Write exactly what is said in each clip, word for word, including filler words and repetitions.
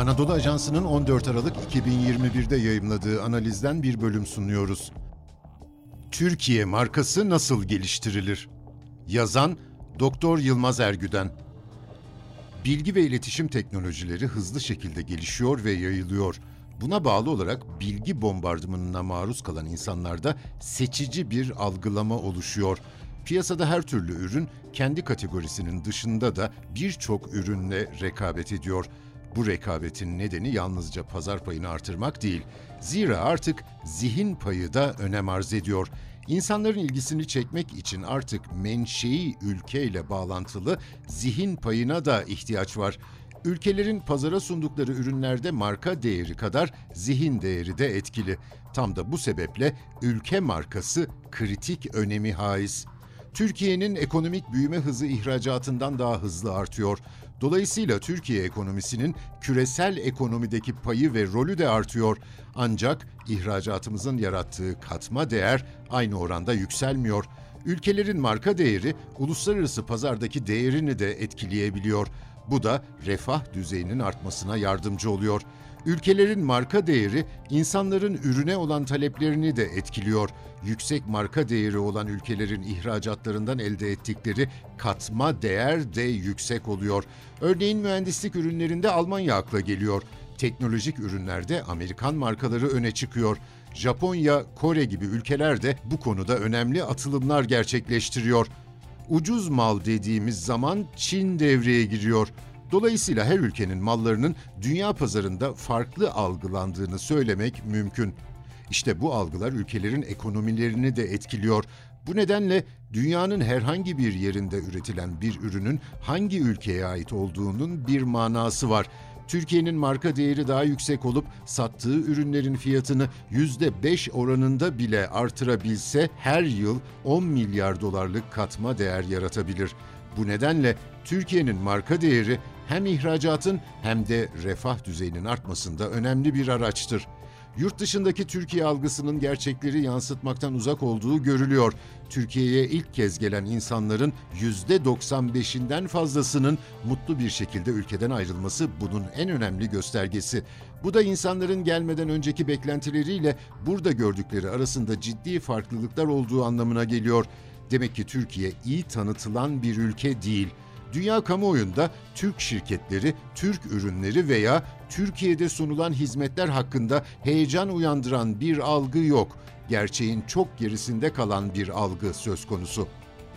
Anadolu Ajansı'nın on dört Aralık iki bin yirmi bir'de yayımladığı analizden bir bölüm sunuyoruz. Türkiye markası nasıl geliştirilir? Yazan Doktor Yılmaz Ergüden. Bilgi ve iletişim teknolojileri hızlı şekilde gelişiyor ve yayılıyor. Buna bağlı olarak bilgi bombardımanına maruz kalan insanlarda seçici bir algılama oluşuyor. Piyasada her türlü ürün kendi kategorisinin dışında da birçok ürünle rekabet ediyor. Bu rekabetin nedeni yalnızca pazar payını artırmak değil. Zira artık zihin payı da önem arz ediyor. İnsanların ilgisini çekmek için artık menşei ülkeyle bağlantılı zihin payına da ihtiyaç var. Ülkelerin pazara sundukları ürünlerde marka değeri kadar zihin değeri de etkili. Tam da bu sebeple ülke markası kritik önemi haiz. Türkiye'nin ekonomik büyüme hızı ihracatından daha hızlı artıyor. Dolayısıyla Türkiye ekonomisinin küresel ekonomideki payı ve rolü de artıyor. Ancak ihracatımızın yarattığı katma değer aynı oranda yükselmiyor. Ülkelerin marka değeri uluslararası pazardaki değerini de etkileyebiliyor. Bu da refah düzeyinin artmasına yardımcı oluyor. Ülkelerin marka değeri insanların ürüne olan taleplerini de etkiliyor. Yüksek marka değeri olan ülkelerin ihracatlarından elde ettikleri katma değer de yüksek oluyor. Örneğin mühendislik ürünlerinde Almanya akla geliyor. Teknolojik ürünlerde Amerikan markaları öne çıkıyor. Japonya, Kore gibi ülkeler de bu konuda önemli atılımlar gerçekleştiriyor. Ucuz mal dediğimiz zaman Çin devreye giriyor. Dolayısıyla her ülkenin mallarının dünya pazarında farklı algılandığını söylemek mümkün. İşte bu algılar ülkelerin ekonomilerini de etkiliyor. Bu nedenle dünyanın herhangi bir yerinde üretilen bir ürünün hangi ülkeye ait olduğunun bir manası var. Türkiye'nin marka değeri daha yüksek olup sattığı ürünlerin fiyatını yüzde beş oranında bile artırabilse her yıl on milyar dolarlık katma değer yaratabilir. Bu nedenle Türkiye'nin marka değeri hem ihracatın hem de refah düzeyinin artmasında önemli bir araçtır. Yurt dışındaki Türkiye algısının gerçekleri yansıtmaktan uzak olduğu görülüyor. Türkiye'ye ilk kez gelen insanların yüzde doksan beş'inden fazlasının mutlu bir şekilde ülkeden ayrılması bunun en önemli göstergesi. Bu da insanların gelmeden önceki beklentileriyle burada gördükleri arasında ciddi farklılıklar olduğu anlamına geliyor. Demek ki Türkiye iyi tanıtılan bir ülke değil. Dünya kamuoyunda Türk şirketleri, Türk ürünleri veya Türkiye'de sunulan hizmetler hakkında heyecan uyandıran bir algı yok. Gerçeğin çok gerisinde kalan bir algı söz konusu.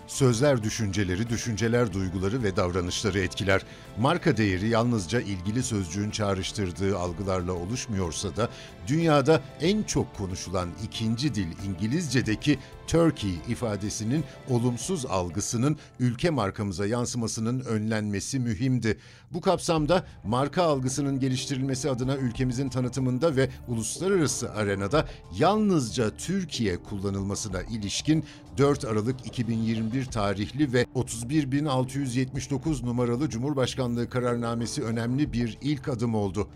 Sözler düşünceleri, düşünceler duyguları ve davranışları etkiler. Marka değeri yalnızca ilgili sözcüğün çağrıştırdığı algılarla oluşmuyorsa da dünyada en çok konuşulan ikinci dil İngilizce'deki Turkey ifadesinin olumsuz algısının ülke markamıza yansımasının önlenmesi mühimdi. Bu kapsamda marka algısının geliştirilmesi adına ülkemizin tanıtımında ve uluslararası arenada yalnızca Türkiye kullanılmasına ilişkin dört Aralık iki bin yirmi bir tarihli ve otuz bir bin altı yüz yetmiş dokuz numaralı Cumhurbaşkanlığı kararnamesi önemli bir ilk adım oldu.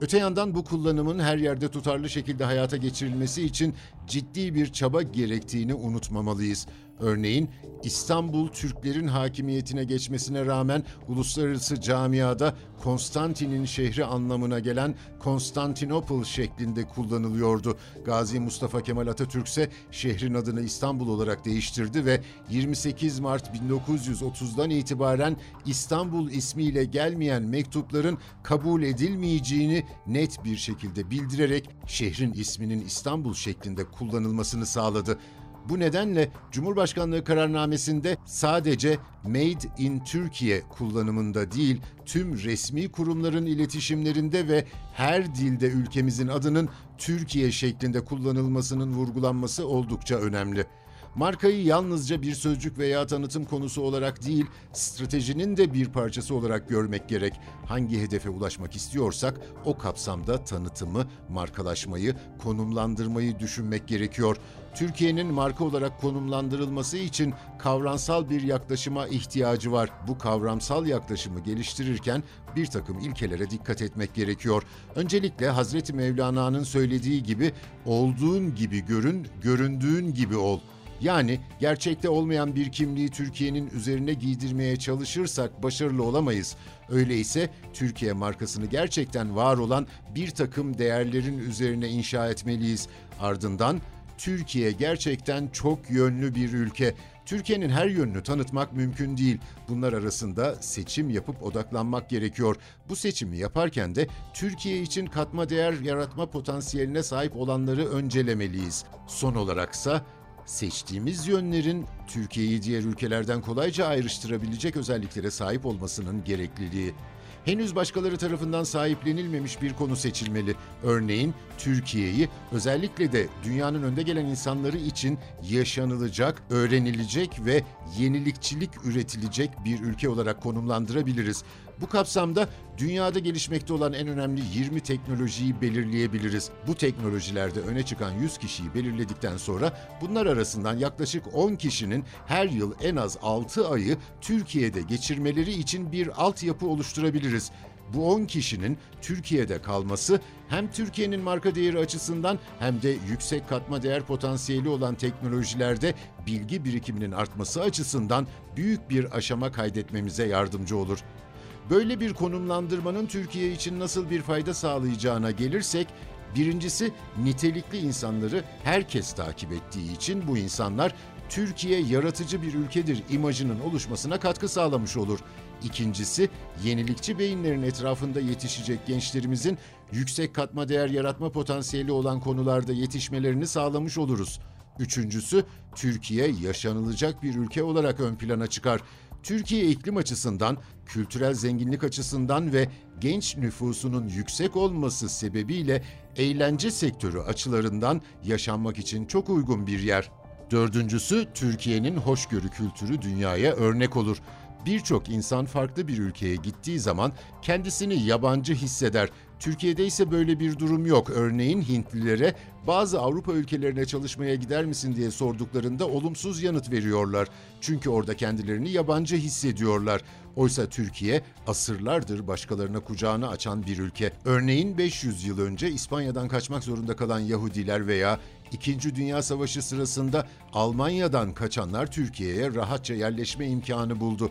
Öte yandan bu kullanımın her yerde tutarlı şekilde hayata geçirilmesi için ciddi bir çaba gerektiğini unutmamalıyız. Örneğin İstanbul Türklerin hakimiyetine geçmesine rağmen uluslararası camiada Konstantin'in şehri anlamına gelen Konstantinopol şeklinde kullanılıyordu. Gazi Mustafa Kemal Atatürk ise şehrin adını İstanbul olarak değiştirdi ve yirmi sekiz Mart bin dokuz yüz otuz'dan itibaren İstanbul ismiyle gelmeyen mektupların kabul edilmeyeceğini net bir şekilde bildirerek şehrin isminin İstanbul şeklinde kullanılmasını sağladı. Bu nedenle Cumhurbaşkanlığı kararnamesinde sadece Made in Türkiye kullanımında değil, tüm resmi kurumların iletişimlerinde ve her dilde ülkemizin adının Türkiye şeklinde kullanılmasının vurgulanması oldukça önemli. Markayı yalnızca bir sözcük veya tanıtım konusu olarak değil, stratejinin de bir parçası olarak görmek gerek. Hangi hedefe ulaşmak istiyorsak o kapsamda tanıtımı, markalaşmayı, konumlandırmayı düşünmek gerekiyor. Türkiye'nin marka olarak konumlandırılması için kavramsal bir yaklaşıma ihtiyacı var. Bu kavramsal yaklaşımı geliştirirken bir takım ilkelere dikkat etmek gerekiyor. Öncelikle Hazreti Mevlana'nın söylediği gibi, "Olduğun gibi görün, göründüğün gibi ol." Yani gerçekte olmayan bir kimliği Türkiye'nin üzerine giydirmeye çalışırsak başarılı olamayız. Öyleyse Türkiye markasını gerçekten var olan bir takım değerlerin üzerine inşa etmeliyiz. Ardından Türkiye gerçekten çok yönlü bir ülke. Türkiye'nin her yönünü tanıtmak mümkün değil. Bunlar arasında seçim yapıp odaklanmak gerekiyor. Bu seçimi yaparken de Türkiye için katma değer yaratma potansiyeline sahip olanları öncelemeliyiz. Son olaraksa seçtiğimiz yönlerin Türkiye'yi diğer ülkelerden kolayca ayrıştırabilecek özelliklere sahip olmasının gerekliliği. Henüz başkaları tarafından sahiplenilmemiş bir konu seçilmeli. Örneğin Türkiye'yi özellikle de dünyanın önde gelen insanları için yaşanılacak, öğrenilecek ve yenilikçilik üretilecek bir ülke olarak konumlandırabiliriz. Bu kapsamda dünyada gelişmekte olan en önemli yirmi teknolojiyi belirleyebiliriz. Bu teknolojilerde öne çıkan yüz kişiyi belirledikten sonra bunlar arasından yaklaşık on kişinin her yıl en az altı ayı Türkiye'de geçirmeleri için bir altyapı oluşturabiliriz. Bu on kişinin Türkiye'de kalması hem Türkiye'nin marka değeri açısından hem de yüksek katma değer potansiyeli olan teknolojilerde bilgi birikiminin artması açısından büyük bir aşama kaydetmemize yardımcı olur. Böyle bir konumlandırmanın Türkiye için nasıl bir fayda sağlayacağına gelirsek, birincisi nitelikli insanları herkes takip ettiği için bu insanlar Türkiye yaratıcı bir ülkedir imajının oluşmasına katkı sağlamış olur. İkincisi, yenilikçi beyinlerin etrafında yetişecek gençlerimizin yüksek katma değer yaratma potansiyeli olan konularda yetişmelerini sağlamış oluruz. Üçüncüsü, Türkiye yaşanılacak bir ülke olarak ön plana çıkar. Türkiye iklim açısından, kültürel zenginlik açısından ve genç nüfusunun yüksek olması sebebiyle eğlence sektörü açılarından yaşanmak için çok uygun bir yer. Dördüncüsü, Türkiye'nin hoşgörü kültürü dünyaya örnek olur. Birçok insan farklı bir ülkeye gittiği zaman kendisini yabancı hisseder. Türkiye'de ise böyle bir durum yok. Örneğin Hintlilere bazı Avrupa ülkelerine çalışmaya gider misin diye sorduklarında olumsuz yanıt veriyorlar. Çünkü orada kendilerini yabancı hissediyorlar. Oysa Türkiye asırlardır başkalarına kucağını açan bir ülke. Örneğin beş yüz yıl önce İspanya'dan kaçmak zorunda kalan Yahudiler veya İkinci Dünya Savaşı sırasında Almanya'dan kaçanlar Türkiye'ye rahatça yerleşme imkanı buldu.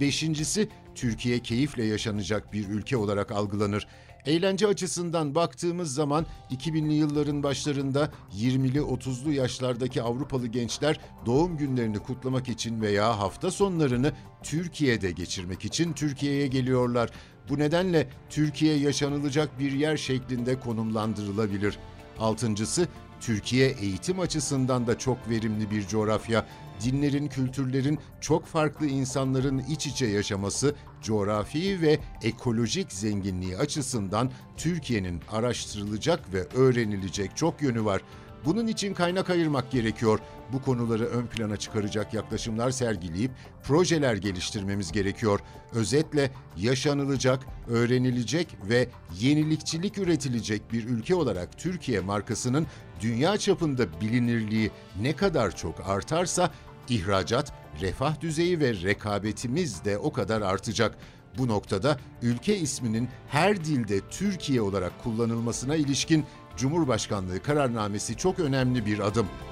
Beşincisi, Türkiye keyifle yaşanacak bir ülke olarak algılanır. Eğlence açısından baktığımız zaman iki binli yılların başlarında yirmili otuzlu yaşlardaki Avrupalı gençler doğum günlerini kutlamak için veya hafta sonlarını Türkiye'de geçirmek için Türkiye'ye geliyorlar. Bu nedenle Türkiye yaşanılacak bir yer şeklinde konumlandırılabilir. Altıncısı, Türkiye eğitim açısından da çok verimli bir coğrafya. Dinlerin, kültürlerin, çok farklı insanların iç içe yaşaması, coğrafi ve ekolojik zenginliği açısından Türkiye'nin araştırılacak ve öğrenilecek çok yönü var. Bunun için kaynak ayırmak gerekiyor. Bu konuları ön plana çıkaracak yaklaşımlar sergileyip projeler geliştirmemiz gerekiyor. Özetle yaşanılacak, öğrenilecek ve yenilikçilik üretilecek bir ülke olarak Türkiye markasının dünya çapında bilinirliği ne kadar çok artarsa ihracat, refah düzeyi ve rekabetimiz de o kadar artacak. Bu noktada ülke isminin her dilde Türkiye olarak kullanılmasına ilişkin Cumhurbaşkanlığı kararnamesi çok önemli bir adım.